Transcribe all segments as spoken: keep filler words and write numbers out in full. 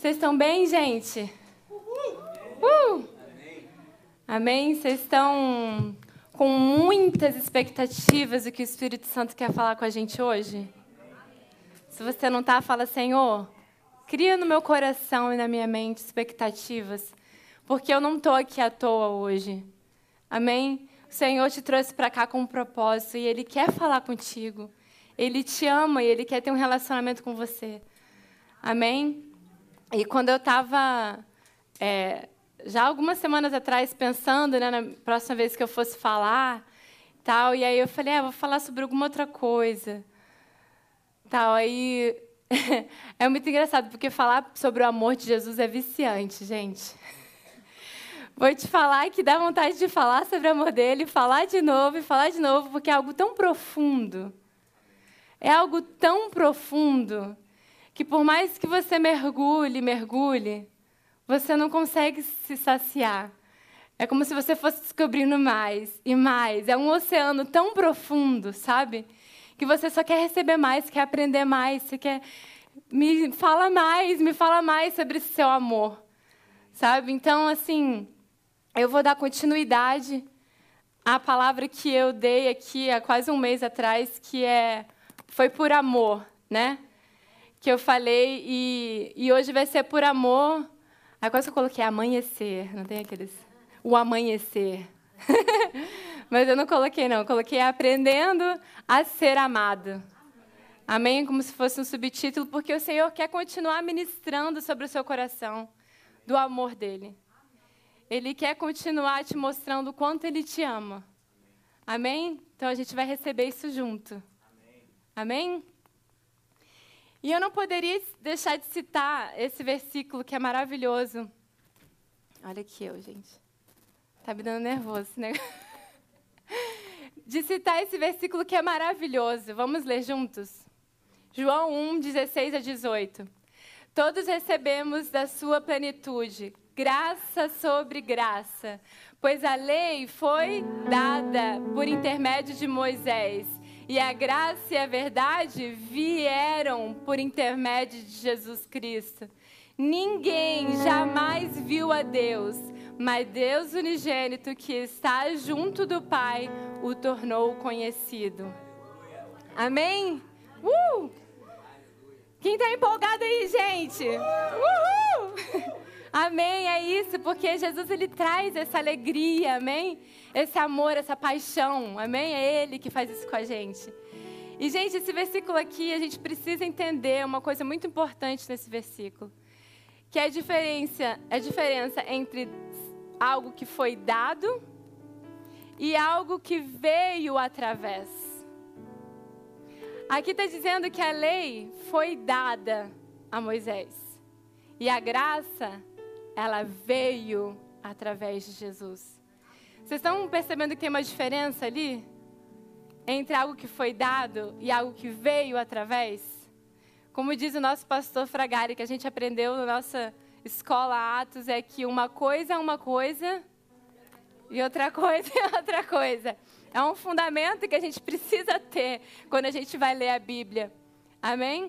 Vocês estão bem, gente? Uhul! Uh! Amém? Vocês estão com muitas expectativas do que o Espírito Santo quer falar com a gente hoje? Se você não está, fala, Senhor, cria no meu coração e na minha mente expectativas, porque eu não estou aqui à toa hoje. Amém? O Senhor te trouxe para cá com um propósito e Ele quer falar contigo. Ele te ama e Ele quer ter um relacionamento com você. Amém? E quando eu estava, é, já algumas semanas atrás, pensando, né, na próxima vez que eu fosse falar, tal, e aí eu falei, ah, vou falar sobre alguma outra coisa. Tal, aí é muito engraçado, porque falar sobre o amor de Jesus é viciante, gente. Vou te falar que dá vontade de falar sobre o amor dele, falar de novo e falar de novo, porque é algo tão profundo. É algo tão profundo que, por mais que você mergulhe, mergulhe, você não consegue se saciar. É como se você fosse descobrindo mais e mais. É um oceano tão profundo, sabe? Que você só quer receber mais, quer aprender mais, você quer... Me fala mais, me fala mais sobre esse seu amor, sabe? Então, assim... Eu vou dar continuidade à palavra que eu dei aqui há quase um mês atrás, que é, foi por amor, né? Que eu falei, e, e hoje vai ser por amor. Aí quase que eu coloquei amanhecer, não tem aqueles... O amanhecer. Mas eu não coloquei, não. Eu coloquei aprendendo a ser amado. Amém? Como se fosse um subtítulo, porque o Senhor quer continuar ministrando sobre o seu coração, do amor dEle. Ele quer continuar te mostrando o quanto Ele te ama. Amém? Então, a gente vai receber isso junto. Amém? E eu não poderia deixar de citar esse versículo que é maravilhoso. Olha aqui eu, gente. Tá me dando nervoso esse negócio. De citar esse versículo que é maravilhoso. Vamos ler juntos? João um, dezesseis a dezoito. Todos recebemos da sua plenitude... graça sobre graça, pois a lei foi dada por intermédio de Moisés, e a graça e a verdade vieram por intermédio de Jesus Cristo. Ninguém jamais viu a Deus, mas Deus unigênito que está junto do Pai o tornou conhecido. Amém? Uh! Quem está empolgado aí, gente? Uhul! Amém, é isso, porque Jesus, Ele traz essa alegria, amém? Esse amor, essa paixão, amém? É Ele que faz isso com a gente. E, gente, esse versículo aqui, a gente precisa entender uma coisa muito importante nesse versículo, que é a diferença, a diferença entre algo que foi dado e algo que veio através. Aqui está dizendo que a lei foi dada a Moisés e a graça... ela veio através de Jesus. Vocês estão percebendo que tem uma diferença ali? Entre algo que foi dado e algo que veio através? Como diz o nosso pastor Fragari, que a gente aprendeu na nossa escola Atos, é que uma coisa é uma coisa e outra coisa é outra coisa. É um fundamento que a gente precisa ter quando a gente vai ler a Bíblia. Amém?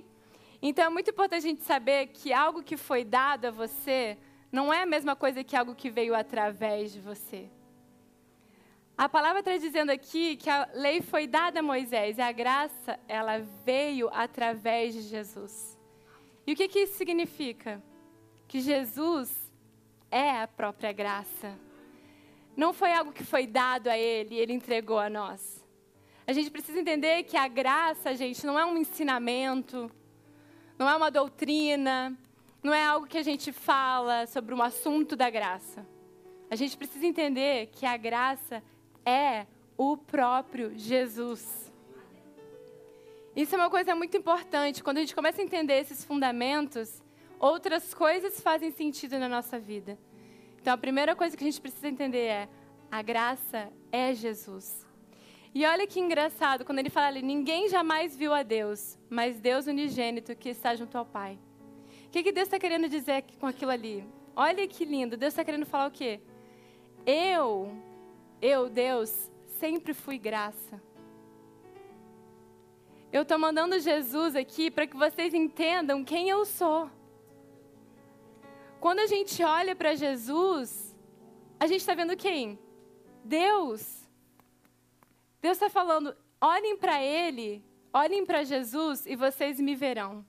Então é muito importante a gente saber que algo que foi dado a você... não é a mesma coisa que algo que veio através de você. A palavra está dizendo aqui que a lei foi dada a Moisés e a graça, ela veio através de Jesus. E o que, que isso significa? Que Jesus é a própria graça. Não foi algo que foi dado a Ele e Ele entregou a nós. A gente precisa entender que a graça, gente, não é um ensinamento, não é uma doutrina... não é algo que a gente fala sobre um assunto da graça. A gente precisa entender que a graça é o próprio Jesus. Isso é uma coisa muito importante. Quando a gente começa a entender esses fundamentos, outras coisas fazem sentido na nossa vida. Então, a primeira coisa que a gente precisa entender é a graça é Jesus. E olha que engraçado, quando ele fala ali, ninguém jamais viu a Deus, mas Deus unigênito que está junto ao Pai. O que, que Deus está querendo dizer com aquilo ali? Olha que lindo, Deus está querendo falar o quê? Eu, eu, Deus, sempre fui graça. Eu estou mandando Jesus aqui para que vocês entendam quem eu sou. Quando a gente olha para Jesus, a gente está vendo quem? Deus. Deus está falando, olhem para Ele, olhem para Jesus e vocês me verão.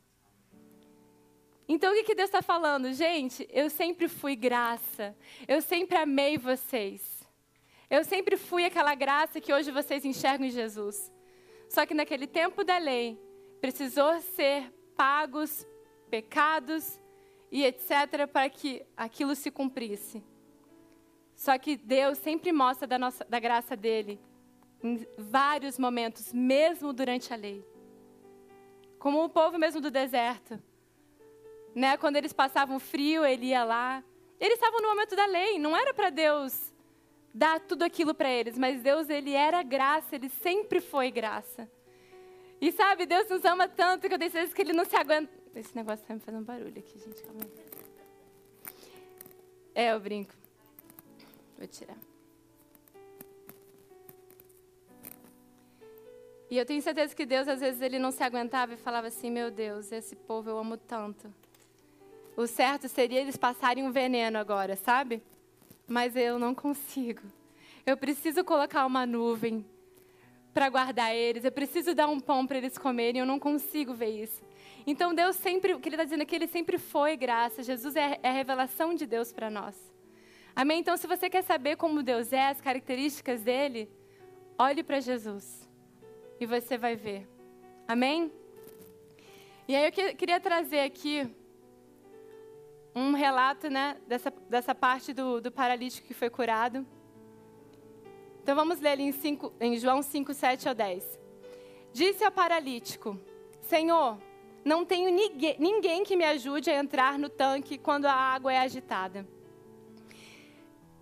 Então o que, que Deus está falando? Gente, eu sempre fui graça, eu sempre amei vocês. Eu sempre fui aquela graça que hoje vocês enxergam em Jesus. Só que naquele tempo da lei, precisou ser pagos, pecados e etcétera para que aquilo se cumprisse. Só que Deus sempre mostra da, nossa, da graça dEle em vários momentos, mesmo durante a lei. Como o povo mesmo do deserto, né? Quando eles passavam frio, Ele ia lá. Eles estavam no momento da lei, não era para Deus dar tudo aquilo para eles, mas Deus, Ele era graça, Ele sempre foi graça. E sabe, Deus nos ama tanto que eu tenho certeza que Ele não se aguenta. Esse negócio tá me fazendo barulho aqui, gente, calma aí. É, eu brinco. Vou tirar. E eu tenho certeza que Deus, às vezes, Ele não se aguentava e falava assim, meu Deus, esse povo eu amo tanto. O certo seria eles passarem um veneno agora, sabe? Mas eu não consigo. Eu preciso colocar uma nuvem para guardar eles. Eu preciso dar um pão para eles comerem. Eu não consigo ver isso. Então, Deus sempre, o que Ele está dizendo aqui, Ele sempre foi graça. Jesus é a revelação de Deus para nós. Amém? Então, se você quer saber como Deus é, as características dEle, olhe para Jesus e você vai ver. Amém? E aí, eu queria trazer aqui um relato, né, dessa, dessa parte do, do paralítico que foi curado. Então vamos ler ali em, cinco, em João cinco, sete ao dez. Disse ao paralítico, Senhor, não tenho ninguém, ninguém que me ajude a entrar no tanque quando a água é agitada.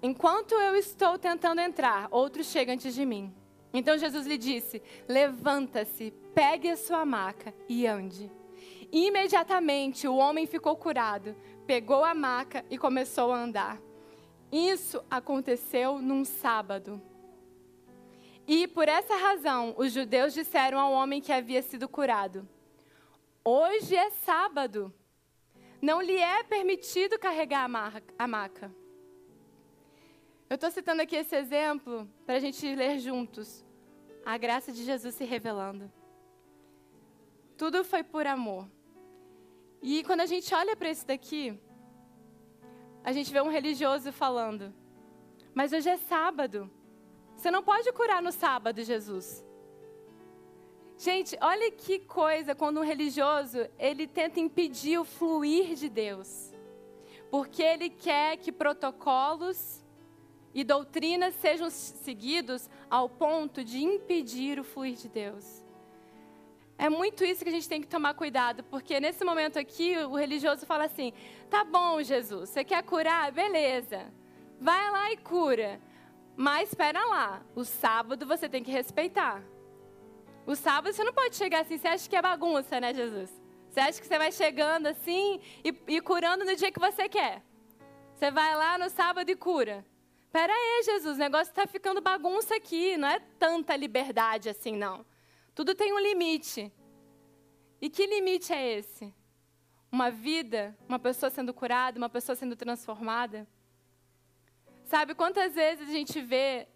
Enquanto eu estou tentando entrar, outro chega antes de mim. Então Jesus lhe disse, levanta-se, pegue a sua maca e ande. Imediatamente o homem ficou curado, pegou a maca e começou a andar. Isso aconteceu num sábado. E por essa razão, os judeus disseram ao homem que havia sido curado, hoje é sábado, não lhe é permitido carregar a maca. Eu estou citando aqui esse exemplo para a gente ler juntos. A graça de Jesus se revelando. Tudo foi por amor. E quando a gente olha para isso daqui, a gente vê um religioso falando, mas hoje é sábado. Você não pode curar no sábado, Jesus. Gente, olha que coisa quando um religioso, ele tenta impedir o fluir de Deus. Porque ele quer que protocolos e doutrinas sejam seguidos ao ponto de impedir o fluir de Deus. É muito isso que a gente tem que tomar cuidado, porque nesse momento aqui, o religioso fala assim, tá bom, Jesus, você quer curar? Beleza, vai lá e cura. Mas espera lá, o sábado você tem que respeitar. O sábado você não pode chegar assim, você acha que é bagunça, né, Jesus? Você acha que você vai chegando assim e, e curando no dia que você quer. Você vai lá no sábado e cura. Pera aí, Jesus, o negócio tá ficando bagunça aqui, não é tanta liberdade assim, não. Tudo tem um limite. E que limite é esse? Uma vida, uma pessoa sendo curada, uma pessoa sendo transformada. Sabe quantas vezes a gente vê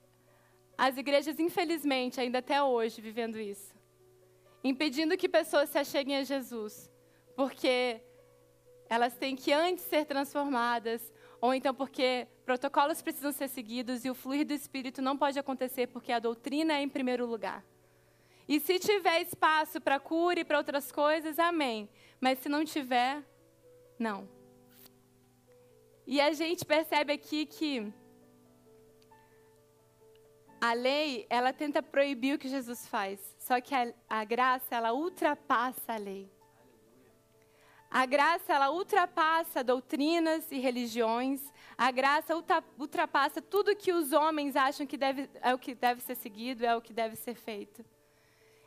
as igrejas, infelizmente, ainda até hoje, vivendo isso. Impedindo que pessoas se acheguem a Jesus. Porque elas têm que antes ser transformadas, ou então porque protocolos precisam ser seguidos e o fluir do Espírito não pode acontecer porque a doutrina é em primeiro lugar. E se tiver espaço para cura e para outras coisas, amém. Mas se não tiver, não. E a gente percebe aqui que a lei, ela tenta proibir o que Jesus faz. Só que a, a graça, ela ultrapassa a lei. A graça, ela ultrapassa doutrinas e religiões. A graça ultrapassa tudo que os homens acham que deve, é o que deve ser seguido, é o que deve ser feito.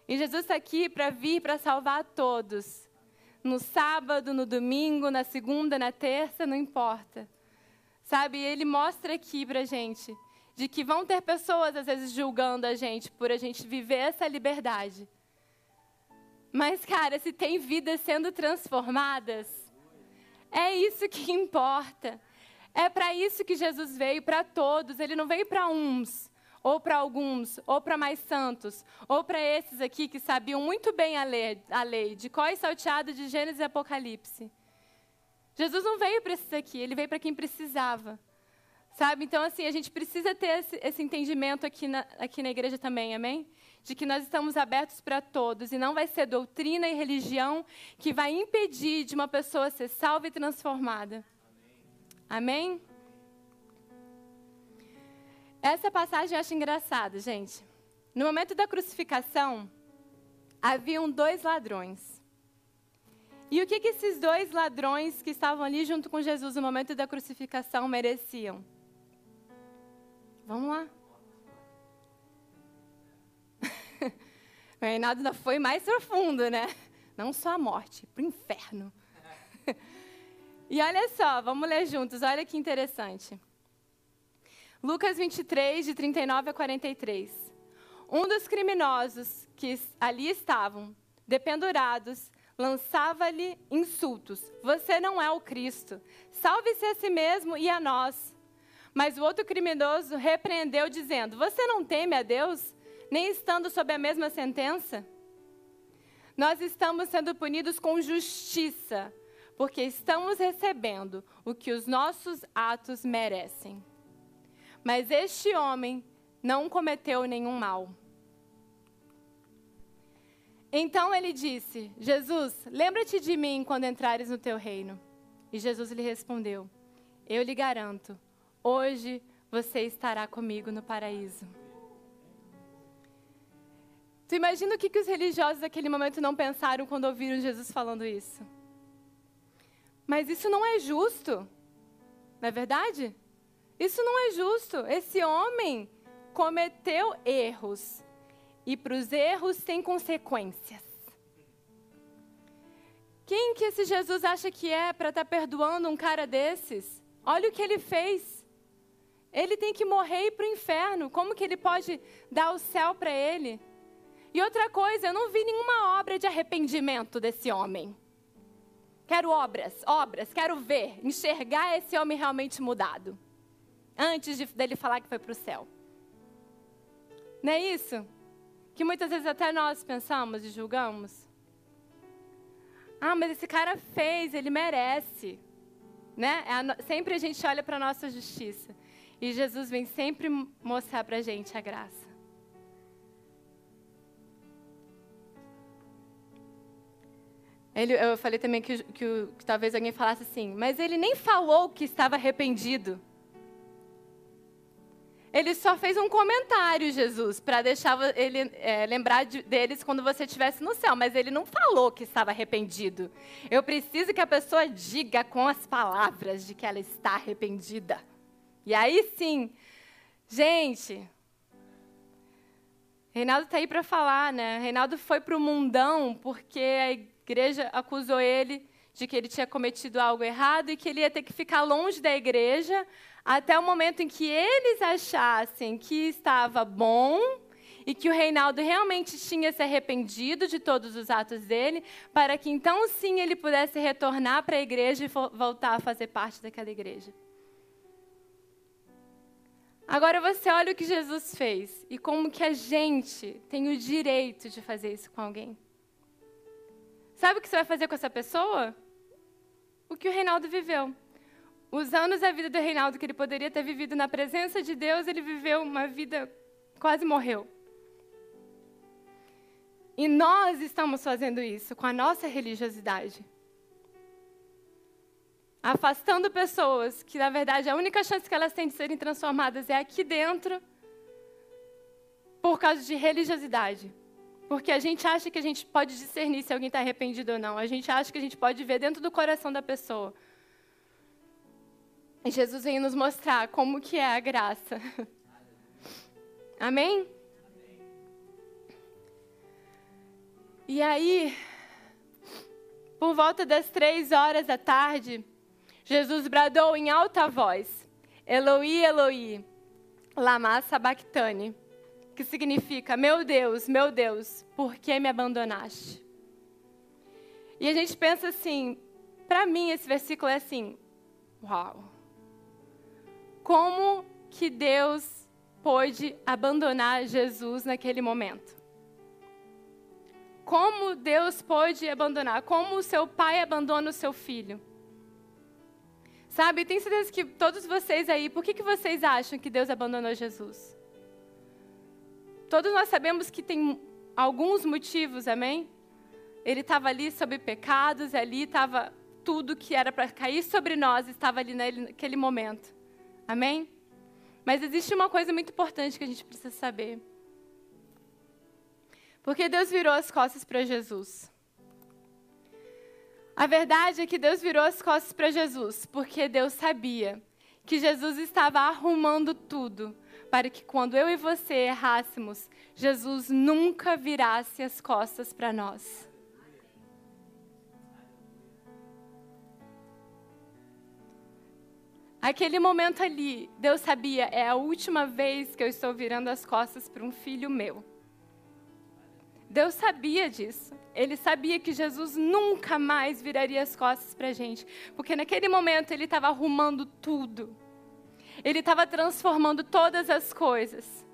E Jesus está aqui para vir, para salvar a todos. No sábado, no domingo, na segunda, na terça, não importa. Sabe, Ele mostra aqui para a gente, de que vão ter pessoas, às vezes, julgando a gente por a gente viver essa liberdade. Mas, cara, se tem vidas sendo transformadas, É isso que importa. É para isso que Jesus veio, para todos. Ele não veio para uns, ou para alguns, ou para mais santos, ou para esses aqui que sabiam muito bem a lei, a lei de có e salteado de Gênesis e Apocalipse. Jesus não veio para esses aqui, ele veio para quem precisava. Sabe? Então, assim, a gente precisa ter esse, esse entendimento aqui na, aqui na igreja também, amém? De que nós estamos abertos para todos e não vai ser doutrina e religião que vai impedir de uma pessoa ser salva e transformada. Amém? Amém? Essa passagem eu acho engraçada, gente. No momento da crucificação, haviam dois ladrões. E o que, que esses dois ladrões que estavam ali junto com Jesus no momento da crucificação mereciam? Vamos lá. O Reinaldo ainda foi mais profundo, né? Não só a morte, para o inferno. E olha só, vamos ler juntos, olha que interessante. Lucas vinte e três, de trinta e nove a quarenta e três. Um dos criminosos que ali estavam, dependurados, lançava-lhe insultos. Você não é o Cristo. Salve-se a si mesmo e a nós. Mas o outro criminoso repreendeu, dizendo: Você não teme a Deus? Nem estando sob a mesma sentença? Nós estamos sendo punidos com justiça, porque estamos recebendo o que os nossos atos merecem. Mas este homem não cometeu nenhum mal. Então ele disse: Jesus, lembra-te de mim quando entrares no teu reino. E Jesus lhe respondeu: Eu lhe garanto, hoje você estará comigo no paraíso. Tu imagina o que, que os religiosos naquele momento não pensaram quando ouviram Jesus falando isso? Mas isso não é justo, não é verdade? Isso não é justo. Esse homem cometeu erros e para os erros tem consequências. Quem que esse Jesus acha que é para estar tá perdoando um cara desses? Olha o que ele fez. Ele tem que morrer e ir para o inferno. Como que ele pode dar o céu para ele? E outra coisa, eu não vi nenhuma obra de arrependimento desse homem. Quero obras, obras, quero ver, enxergar esse homem realmente mudado. Antes de, dele falar que foi para o céu. Não é isso? Que muitas vezes até nós pensamos e julgamos. Ah, mas esse cara fez, ele merece. Né? É a, sempre a gente olha para a nossa justiça. E Jesus vem sempre mostrar para a gente a graça. Ele, eu falei também que, que, que talvez alguém falasse assim, mas ele nem falou que estava arrependido. Ele só fez um comentário, Jesus, para deixar ele é, lembrar de, deles quando você estivesse no céu. Mas ele não falou que estava arrependido. Eu preciso que a pessoa diga com as palavras de que ela está arrependida. E aí sim, gente... Reinaldo está aí para falar, né? Reinaldo foi para o mundão porque a igreja... A igreja acusou ele de que ele tinha cometido algo errado e que ele ia ter que ficar longe da igreja até o momento em que eles achassem que estava bom e que o Reinaldo realmente tinha se arrependido de todos os atos dele, para que então sim ele pudesse retornar para a igreja e voltar a fazer parte daquela igreja. Agora você olha o que Jesus fez e como que a gente tem o direito de fazer isso com alguém. Sabe o que você vai fazer com essa pessoa? O que o Reinaldo viveu. Os anos da vida do Reinaldo que ele poderia ter vivido na presença de Deus, ele viveu uma vida, quase morreu. E nós estamos fazendo isso com a nossa religiosidade. Afastando pessoas que, na verdade, a única chance que elas têm de serem transformadas é aqui dentro, por causa de religiosidade. Porque a gente acha que a gente pode discernir se alguém está arrependido ou não. A gente acha que a gente pode ver dentro do coração da pessoa. E Jesus vem nos mostrar como que é a graça. Amém? Amém? E aí, por volta das três horas da tarde, Jesus bradou em alta voz: Eloi, Eloi, lama sabachthani. Que significa, meu Deus, meu Deus, por que me abandonaste? E a gente pensa assim, para mim esse versículo é assim, uau! Como que Deus pôde abandonar Jesus naquele momento? Como Deus pôde abandonar? Como o seu pai abandona o seu filho? Sabe, tenho certeza que todos vocês aí, por que, que vocês acham que Deus abandonou Jesus? Todos nós sabemos que tem alguns motivos, amém? Ele estava ali sobre pecados, ali estava tudo que era para cair sobre nós, estava ali naquele momento, amém? Mas existe uma coisa muito importante que a gente precisa saber. Porque Deus virou as costas para Jesus. A verdade é que Deus virou as costas para Jesus, porque Deus sabia que Jesus estava arrumando tudo para que quando eu e você errássemos, Jesus nunca virasse as costas para nós. Aquele momento ali, Deus sabia, é a última vez que eu estou virando as costas para um filho meu. Deus sabia disso. Ele sabia que Jesus nunca mais viraria as costas para a gente. Porque naquele momento ele estava arrumando tudo. Ele estava transformando todas as coisas.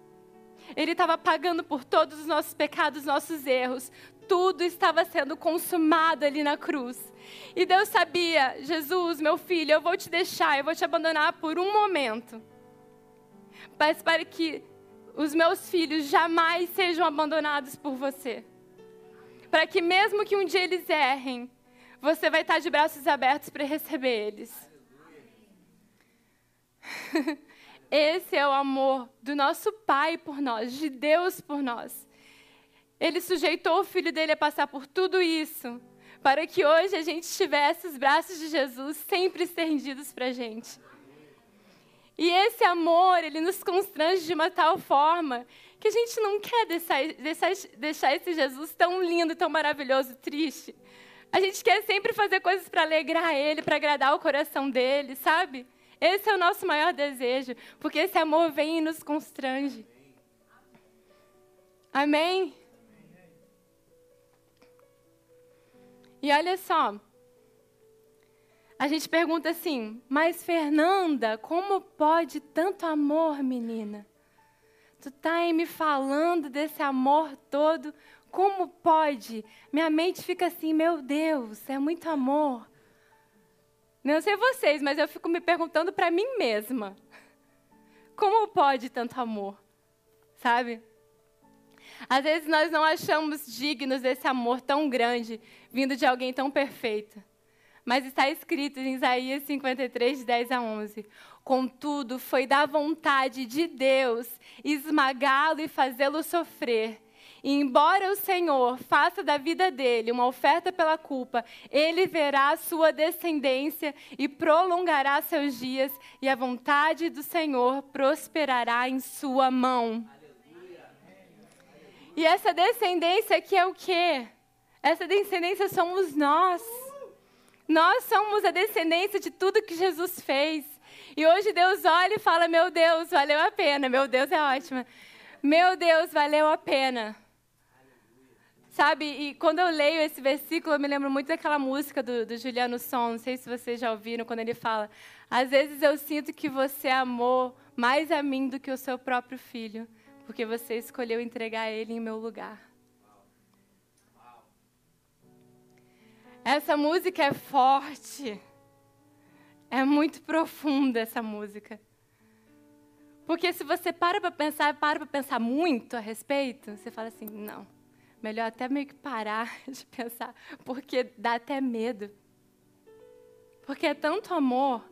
Ele estava pagando por todos os nossos pecados, nossos erros. Tudo estava sendo consumado ali na cruz. E Deus sabia, Jesus, meu filho, eu vou te deixar, eu vou te abandonar por um momento. Mas para que os meus filhos jamais sejam abandonados por você. Para que mesmo que um dia eles errem, você vai estar de braços abertos para receber eles. Esse é o amor do nosso Pai por nós, de Deus por nós. Ele sujeitou o filho dele a passar por tudo isso, para que hoje a gente tivesse os braços de Jesus sempre estendidos para a gente. E esse amor, ele nos constrange de uma tal forma que a gente não quer deixar, deixar, deixar esse Jesus tão lindo, tão maravilhoso, triste. A gente quer sempre fazer coisas para alegrar ele, para agradar o coração dele, sabe? Esse é o nosso maior desejo, porque esse amor vem e nos constrange. Amém? E olha só. A gente pergunta assim, mas Fernanda, como pode tanto amor, menina? Tu tá aí me falando desse amor todo, como pode? Minha mente fica assim, meu Deus, é muito amor. Não sei vocês, mas eu fico me perguntando para mim mesma, como pode tanto amor, sabe? Às vezes nós não achamos dignos desse amor tão grande, vindo de alguém tão perfeito. Mas está escrito em Isaías cinquenta e três, dez a onze. Contudo, foi da vontade de Deus esmagá-lo e fazê-lo sofrer. E embora o Senhor faça da vida dele uma oferta pela culpa, ele verá a sua descendência e prolongará seus dias, e a vontade do Senhor prosperará em sua mão. Aleluia. E essa descendência aqui é o quê? Essa descendência somos nós. Nós somos a descendência de tudo que Jesus fez. E hoje Deus olha e fala, meu Deus, valeu a pena. Meu Deus é ótima. Meu Deus, valeu a pena. Sabe, e quando eu leio esse versículo, eu me lembro muito daquela música do, do Juliano Som. Não sei se vocês já ouviram, quando ele fala, às vezes eu sinto que você amou mais a mim do que o seu próprio filho, porque você escolheu entregar ele em meu lugar. Essa música é forte, é muito profunda essa música. Porque se você para para pensar, para para pensar muito a respeito, você fala assim, não, melhor até meio que parar de pensar, porque dá até medo. Porque é tanto amor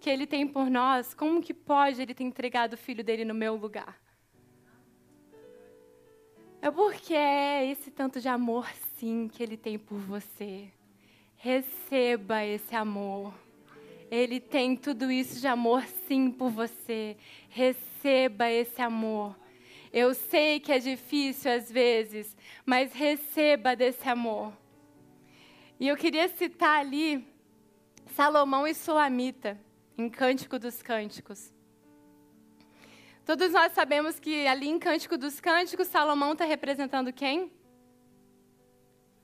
que ele tem por nós, como que pode ele ter entregado o filho dele no meu lugar? É porque é esse tanto de amor, sim, que ele tem por você. Receba esse amor. Ele tem tudo isso de amor, sim, por você. Receba esse amor. Eu sei que é difícil às vezes, mas receba desse amor. E eu queria citar ali Salomão e Sulamita, em Cântico dos Cânticos. Todos nós sabemos que ali em Cântico dos Cânticos, Salomão está representando quem?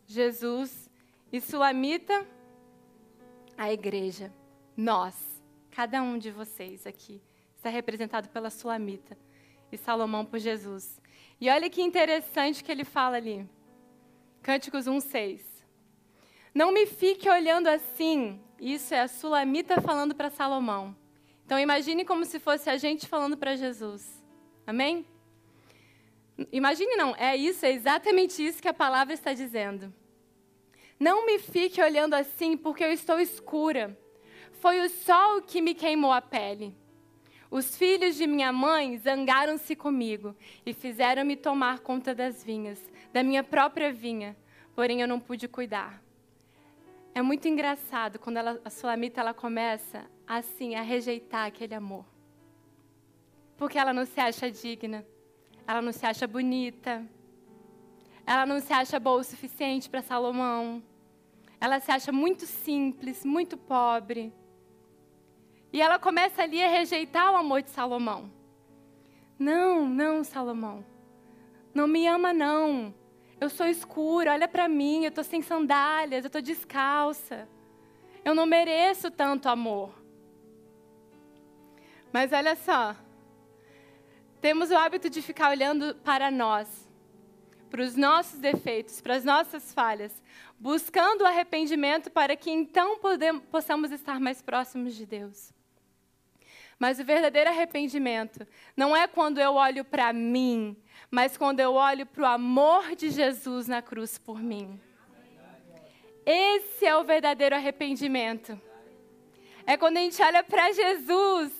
Jesus. E Sulamita a igreja, nós, cada um de vocês aqui, está representado pela Sulamita e Salomão por Jesus. E olha que interessante que ele fala ali, Cânticos um, seis. Não me fique olhando assim, isso é a Sulamita falando para Salomão. Então imagine como se fosse a gente falando para Jesus, amém? Imagine não, é isso, é exatamente isso que a palavra está dizendo. Não me fique olhando assim, porque eu estou escura. Foi o sol que me queimou a pele. Os filhos de minha mãe zangaram-se comigo e fizeram-me tomar conta das vinhas, da minha própria vinha, porém eu não pude cuidar. É muito engraçado quando ela, a Sulamita ela começa assim a rejeitar aquele amor. Porque ela não se acha digna, ela não se acha bonita, ela não se acha boa o suficiente para Salomão. Ela se acha muito simples, muito pobre. E ela começa ali a rejeitar o amor de Salomão. Não, não, Salomão. Não me ama, não. Eu sou escura, olha para mim. Eu estou sem sandálias, eu estou descalça. Eu não mereço tanto amor. Mas olha só. Temos o hábito de ficar olhando para nós, para os nossos defeitos, para as nossas falhas, buscando arrependimento para que então possamos estar mais próximos de Deus. Mas o verdadeiro arrependimento não é quando eu olho para mim, mas quando eu olho para o amor de Jesus na cruz por mim. Esse é o verdadeiro arrependimento. É quando a gente olha para Jesus,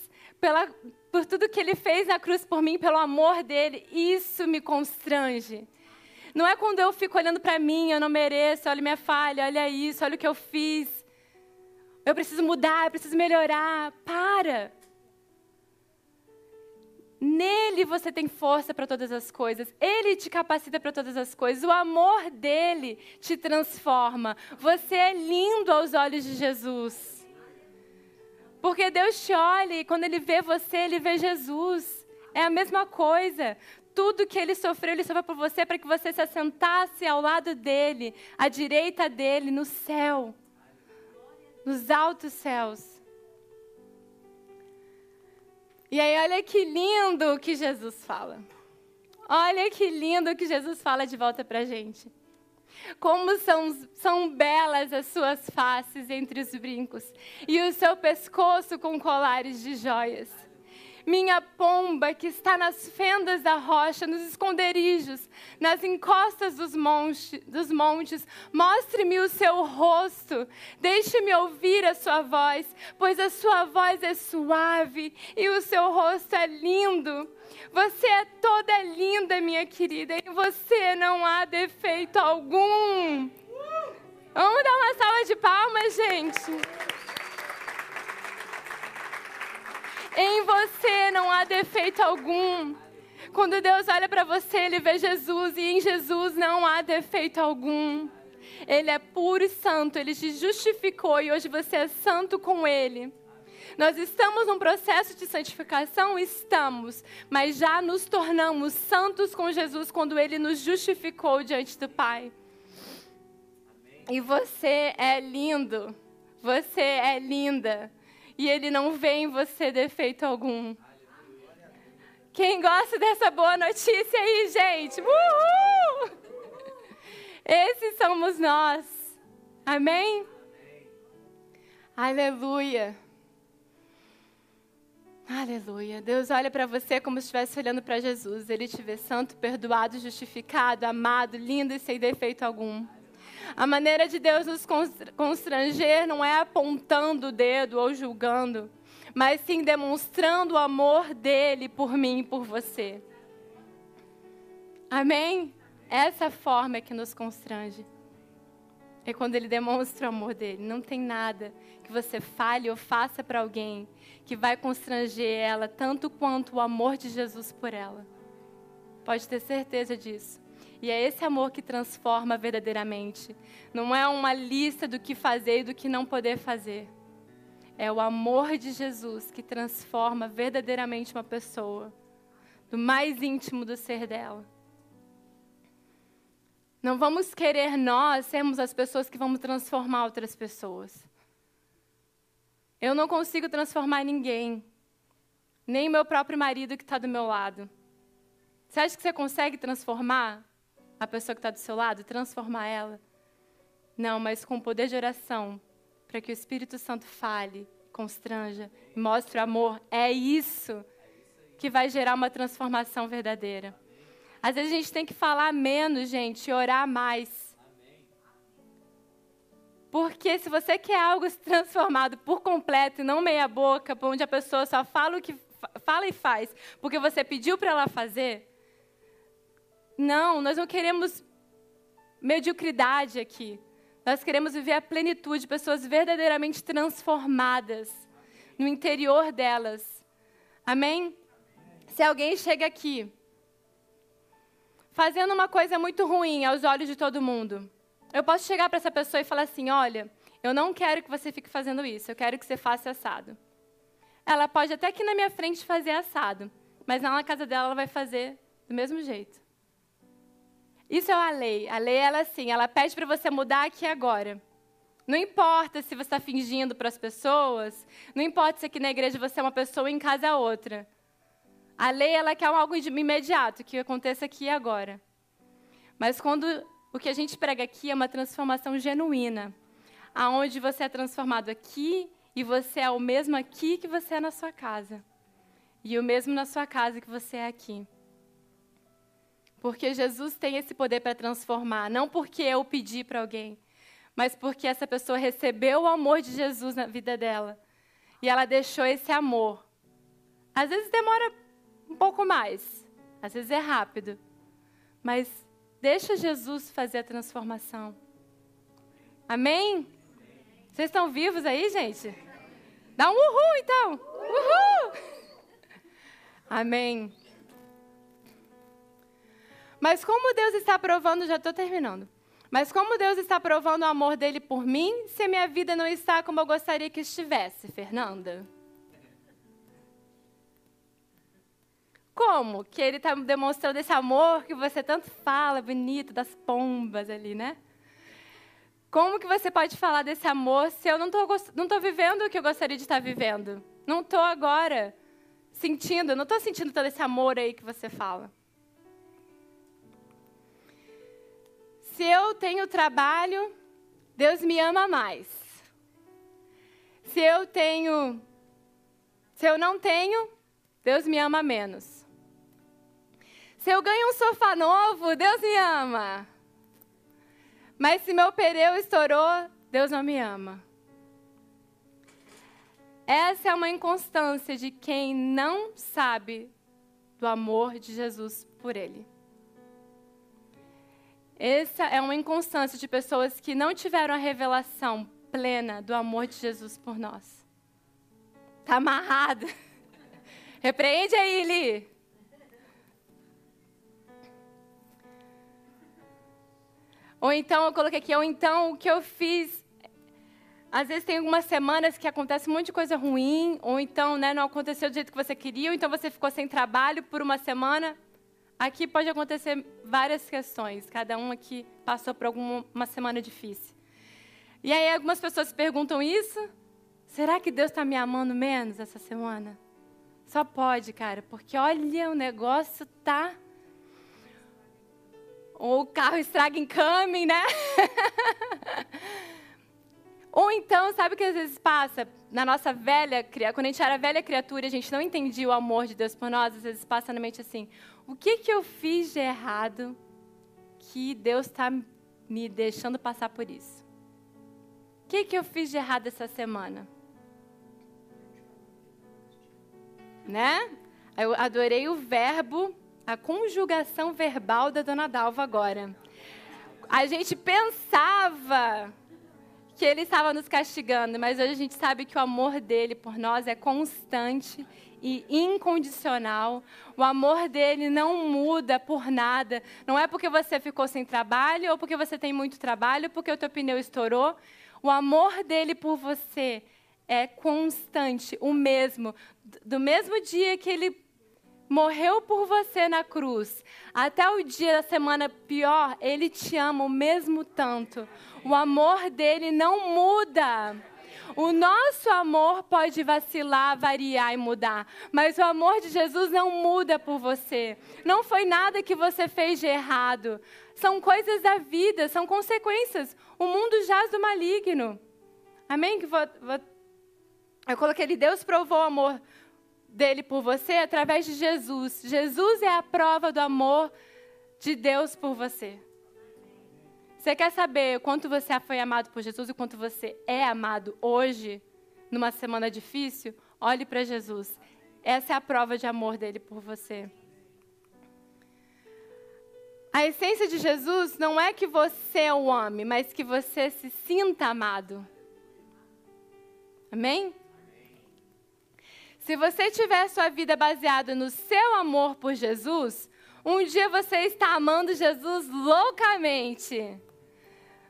pela, por tudo que Ele fez na cruz por mim, pelo amor dEle, isso me constrange. Não é quando eu fico olhando para mim, eu não mereço, olha minha falha, olha isso, olha o que eu fiz. Eu preciso mudar, eu preciso melhorar. Para! Nele você tem força para todas as coisas. Ele te capacita para todas as coisas. O amor dele te transforma. Você é lindo aos olhos de Jesus. Porque Deus te olha e quando Ele vê você, Ele vê Jesus. É a mesma coisa. Tudo que Ele sofreu, Ele sofreu por você para que você se assentasse ao lado dEle, à direita dEle, no céu, nos altos céus. E aí olha que lindo que Jesus fala. Olha que lindo que Jesus fala de volta para a gente. Como são, são belas as suas faces entre os brincos e o seu pescoço com colares de joias. Minha pomba que está nas fendas da rocha, nos esconderijos, nas encostas dos, monte, dos montes, mostre-me o seu rosto, deixe-me ouvir a sua voz, pois a sua voz é suave e o seu rosto é lindo. Você é toda linda, minha querida, e você não há defeito algum. Vamos dar uma salva de palmas, gente. Em você não há defeito algum. Quando Deus olha para você, Ele vê Jesus, e em Jesus não há defeito algum. Ele é puro e santo, Ele te justificou e hoje você é santo com Ele. Nós estamos num processo de santificação? Estamos, mas já nos tornamos santos com Jesus quando Ele nos justificou diante do Pai. E você é lindo, você é linda. E Ele não vê em você defeito algum. Quem gosta dessa boa notícia aí, gente? Uhul! Esses somos nós. Amém? Amém. Aleluia. Aleluia. Deus olha para você como se estivesse olhando para Jesus. Ele te vê santo, perdoado, justificado, amado, lindo e sem defeito algum. A maneira de Deus nos constranger não é apontando o dedo ou julgando, mas sim demonstrando o amor dEle por mim e por você. Amém? Essa forma é que nos constrange. É quando Ele demonstra o amor dEle. Não tem nada que você fale ou faça para alguém que vai constranger ela tanto quanto o amor de Jesus por ela. Pode ter certeza disso. E é esse amor que transforma verdadeiramente. Não é uma lista do que fazer e do que não poder fazer. É o amor de Jesus que transforma verdadeiramente uma pessoa, do mais íntimo do ser dela. Não vamos querer nós sermos as pessoas que vamos transformar outras pessoas. Eu não consigo transformar ninguém, nem meu próprio marido que está do meu lado. Você acha que você consegue transformar a pessoa que está do seu lado? Transformar ela? Não, mas com o poder de oração, para que o Espírito Santo fale, constranja, mostre o amor. É isso que vai gerar uma transformação verdadeira. Às vezes a gente tem que falar menos, gente, e orar mais. Porque se você quer algo transformado por completo e não meia boca, onde a pessoa só fala o que fala e faz, porque você pediu para ela fazer, não, nós não queremos mediocridade aqui. Nós queremos viver a plenitude, pessoas verdadeiramente transformadas no interior delas. Amém? Se alguém chega aqui fazendo uma coisa muito ruim aos olhos de todo mundo, eu posso chegar para essa pessoa e falar assim, olha, eu não quero que você fique fazendo isso, eu quero que você faça assado. Ela pode até aqui na minha frente fazer assado, mas lá na casa dela ela vai fazer do mesmo jeito. Isso é a lei. A lei, ela assim, ela pede para você mudar aqui e agora. Não importa se você está fingindo para as pessoas, não importa se aqui na igreja você é uma pessoa e em casa é outra. A lei, ela quer algo imediato, que aconteça aqui e agora. Mas quando o que a gente prega aqui é uma transformação genuína, aonde você é transformado aqui e você é o mesmo aqui que você é na sua casa. E o mesmo na sua casa que você é aqui. Porque Jesus tem esse poder para transformar, não porque eu pedi para alguém, mas porque essa pessoa recebeu o amor de Jesus na vida dela. E ela deixou esse amor. Às vezes demora um pouco mais, às vezes é rápido, mas deixa Jesus fazer a transformação. Amém? Vocês estão vivos aí, gente? Dá um uhul, então! Uhul! Amém. Mas como Deus está provando, já estou terminando, mas como Deus está provando o amor dele por mim, se a minha vida não está como eu gostaria que estivesse, Fernanda? Como que ele está demonstrando esse amor que você tanto fala, bonito, das pombas ali, né? Como que você pode falar desse amor se eu não estou não estou vivendo o que eu gostaria de estar vivendo? Não estou agora sentindo, não estou sentindo todo esse amor aí que você fala. Se eu tenho trabalho, Deus me ama mais. Se eu tenho, se eu não tenho, Deus me ama menos. Se eu ganho um sofá novo, Deus me ama. Mas se meu pneu estourou, Deus não me ama. Essa é uma inconstância de quem não sabe do amor de Jesus por ele. Essa é uma inconstância de pessoas que não tiveram a revelação plena do amor de Jesus por nós. Está amarrado. Repreende aí, Li. Ou então, eu coloquei aqui, ou então o que eu fiz... Às vezes tem algumas semanas que acontece um monte de coisa ruim, ou então né, não aconteceu do jeito que você queria, ou então você ficou sem trabalho por uma semana... Aqui pode acontecer várias questões, cada um aqui passou por alguma, uma semana difícil. E aí algumas pessoas perguntam isso, será que Deus está me amando menos essa semana? Só pode, cara, porque olha, o negócio tá... Ou o carro estraga em caminho, né? Ou então, sabe o que às vezes passa? Na nossa velha... Quando a gente era velha criatura e a gente não entendia o amor de Deus por nós, às vezes passa na mente assim, o que que eu fiz de errado que Deus está me deixando passar por isso? O que que eu fiz de errado essa semana? Né? Eu adorei o verbo, a conjugação verbal da Dona Dalva agora. A gente pensava... que ele estava nos castigando, mas hoje a gente sabe que o amor dele por nós é constante e incondicional. O amor dele não muda por nada. Não é porque você ficou sem trabalho, ou porque você tem muito trabalho, porque o teu pneu estourou. O amor dele por você é constante, o mesmo. Do mesmo dia que ele morreu por você na cruz, até o dia da semana pior, ele te ama o mesmo tanto. O amor dele não muda. O nosso amor pode vacilar, variar e mudar, mas o amor de Jesus não muda por você. Não foi nada que você fez de errado. São coisas da vida, são consequências. O mundo jaz do maligno. Amém? Eu coloquei ali, Deus provou o amor dele por você através de Jesus. Jesus é a prova do amor de Deus por você. Você quer saber o quanto você foi amado por Jesus e o quanto você é amado hoje, numa semana difícil? Olhe para Jesus. Essa é a prova de amor dele por você. A essência de Jesus não é que você o ame, mas que você se sinta amado. Amém? Se você tiver sua vida baseada no seu amor por Jesus, um dia você está amando Jesus loucamente.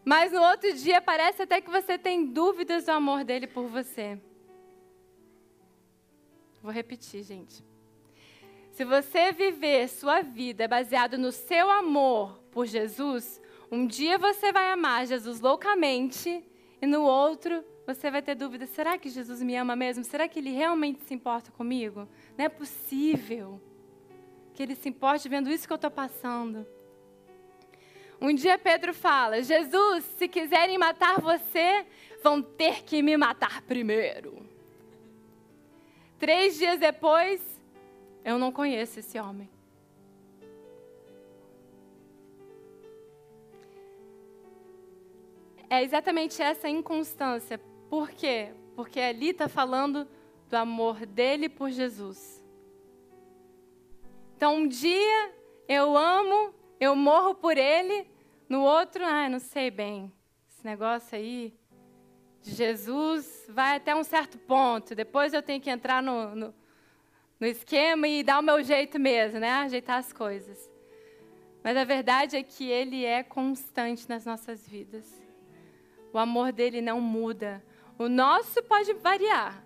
Mas no outro dia parece até que você tem dúvidas do amor dele por você. Vou repetir, gente. Se você viver sua vida baseada no seu amor por Jesus, um dia você vai amar Jesus loucamente e no outro você vai ter dúvida, será que Jesus me ama mesmo? Será que ele realmente se importa comigo? Não é possível que ele se importe vendo isso que eu estou passando. Um dia Pedro fala, Jesus, se quiserem matar você, vão ter que me matar primeiro. Três dias depois, eu não conheço esse homem. É exatamente essa inconstância. Por quê? Porque ali está falando do amor dele por Jesus. Então, um dia eu amo, eu morro por ele, no outro, ah, não sei bem, esse negócio aí de Jesus vai até um certo ponto, depois eu tenho que entrar no, no, no esquema e dar o meu jeito mesmo, né? Ajeitar as coisas. Mas a verdade é que ele é constante nas nossas vidas. O amor dele não muda. O nosso pode variar,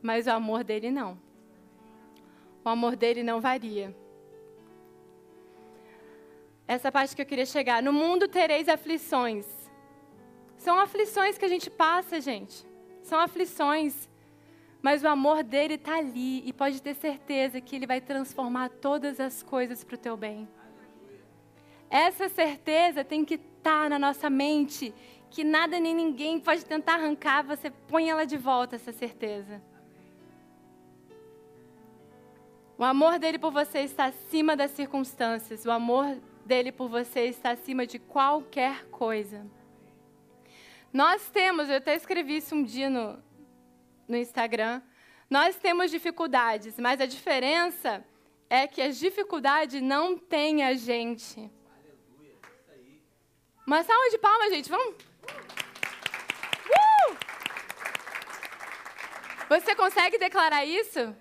mas o amor dele não. O amor dele não varia. Essa parte que eu queria chegar. No mundo tereis aflições. São aflições que a gente passa, gente. São aflições. Mas o amor dele está ali. E pode ter certeza que ele vai transformar todas as coisas para o teu bem. Essa certeza tem que estar na nossa mente. Que nada nem ninguém pode tentar arrancar. Você põe ela de volta, essa certeza. O amor dele por você está acima das circunstâncias. O amor dele por você está acima de qualquer coisa. Nós temos, eu até escrevi isso um dia no, no Instagram, nós temos dificuldades, mas a diferença é que as dificuldades não têm a gente. Aleluia, isso aí. Uma salva de palmas, gente, vamos? Uh! Você consegue declarar isso?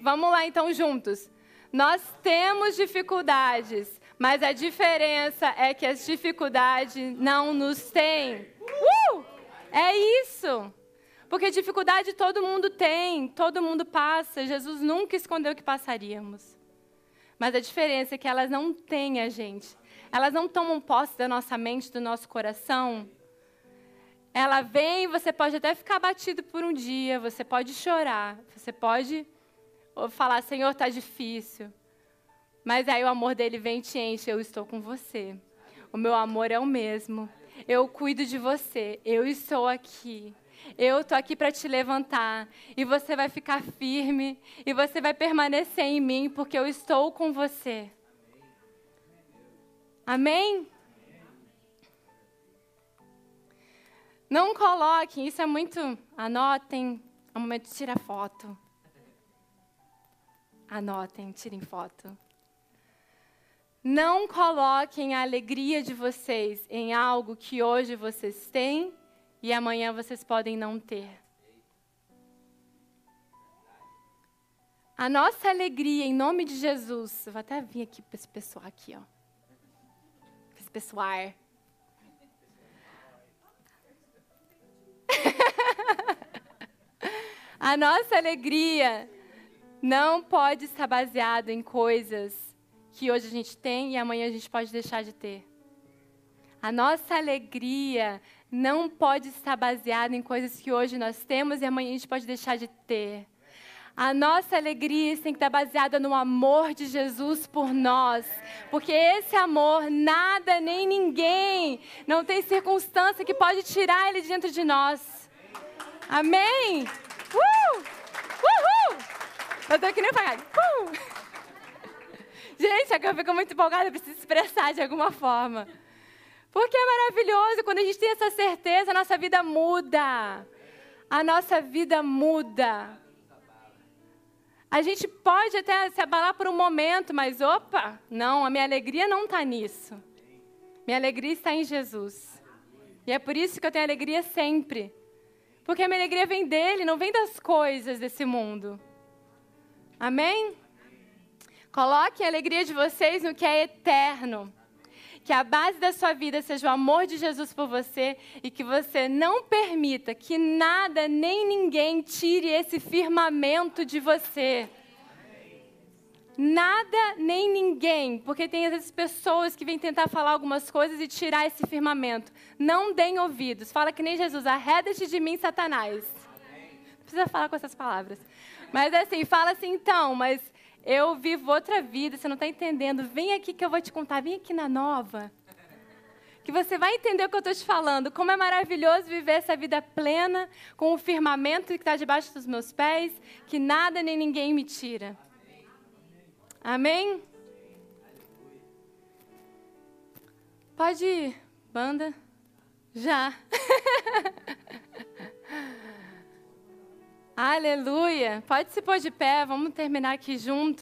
Vamos lá, então, juntos. Nós temos dificuldades, mas a diferença é que as dificuldades não nos têm. Uh! É isso. Porque dificuldade todo mundo tem, todo mundo passa. Jesus nunca escondeu que passaríamos. Mas a diferença é que elas não têm a gente. Elas não tomam posse da nossa mente, do nosso coração. Ela vem, você pode até ficar abatido por um dia, você pode chorar, você pode... ou falar, Senhor, está difícil. Mas aí o amor dele vem e te enche. Eu estou com você. O meu amor é o mesmo. Eu cuido de você. Eu estou aqui. Eu estou aqui para te levantar. E você vai ficar firme. E você vai permanecer em mim, porque eu estou com você. Amém? Não coloquem, isso é muito... Anotem, é um momento de tirar foto. Anotem, tirem foto. Não coloquem a alegria de vocês em algo que hoje vocês têm e amanhã vocês podem não ter. A nossa alegria, em nome de Jesus... Eu vou até vir aqui para esse pessoal aqui, ó. Para esse pessoal. A nossa alegria... não pode estar baseado em coisas que hoje a gente tem e amanhã a gente pode deixar de ter. A nossa alegria não pode estar baseado em coisas que hoje nós temos e amanhã a gente pode deixar de ter. A nossa alegria tem que estar baseada no amor de Jesus por nós. Porque esse amor, nada nem ninguém, não tem circunstância que pode tirar ele de dentro de nós. Amém? Uh! Uhul! Eu tô aqui nem apagada. Uh! Gente, a Cam ficou muito empolgada, eu preciso expressar de alguma forma. Porque é maravilhoso, quando a gente tem essa certeza, a nossa vida muda. A nossa vida muda. A gente pode até se abalar por um momento, mas opa, não, a minha alegria não está nisso. Minha alegria está em Jesus. E é por isso que eu tenho alegria sempre. Porque a minha alegria vem dele, não vem das coisas desse mundo. Amém? Coloquem a alegria de vocês no que é eterno. Que a base da sua vida seja o amor de Jesus por você e que você não permita que nada nem ninguém tire esse firmamento de você. Nada nem ninguém, porque tem essas pessoas que vêm tentar falar algumas coisas e tirar esse firmamento. Não deem ouvidos. Fala que nem Jesus, arreda-te de mim, Satanás. Não precisa falar com essas palavras. Mas assim, fala assim, então, mas... eu vivo outra vida, você não está entendendo. Vem aqui que eu vou te contar, vem aqui na nova. Que você vai entender o que eu estou te falando. Como é maravilhoso viver essa vida plena, com o firmamento que está debaixo dos meus pés, que nada nem ninguém me tira. Amém? Pode ir, banda. Já. Aleluia! Pode se pôr de pé, vamos terminar aqui juntos.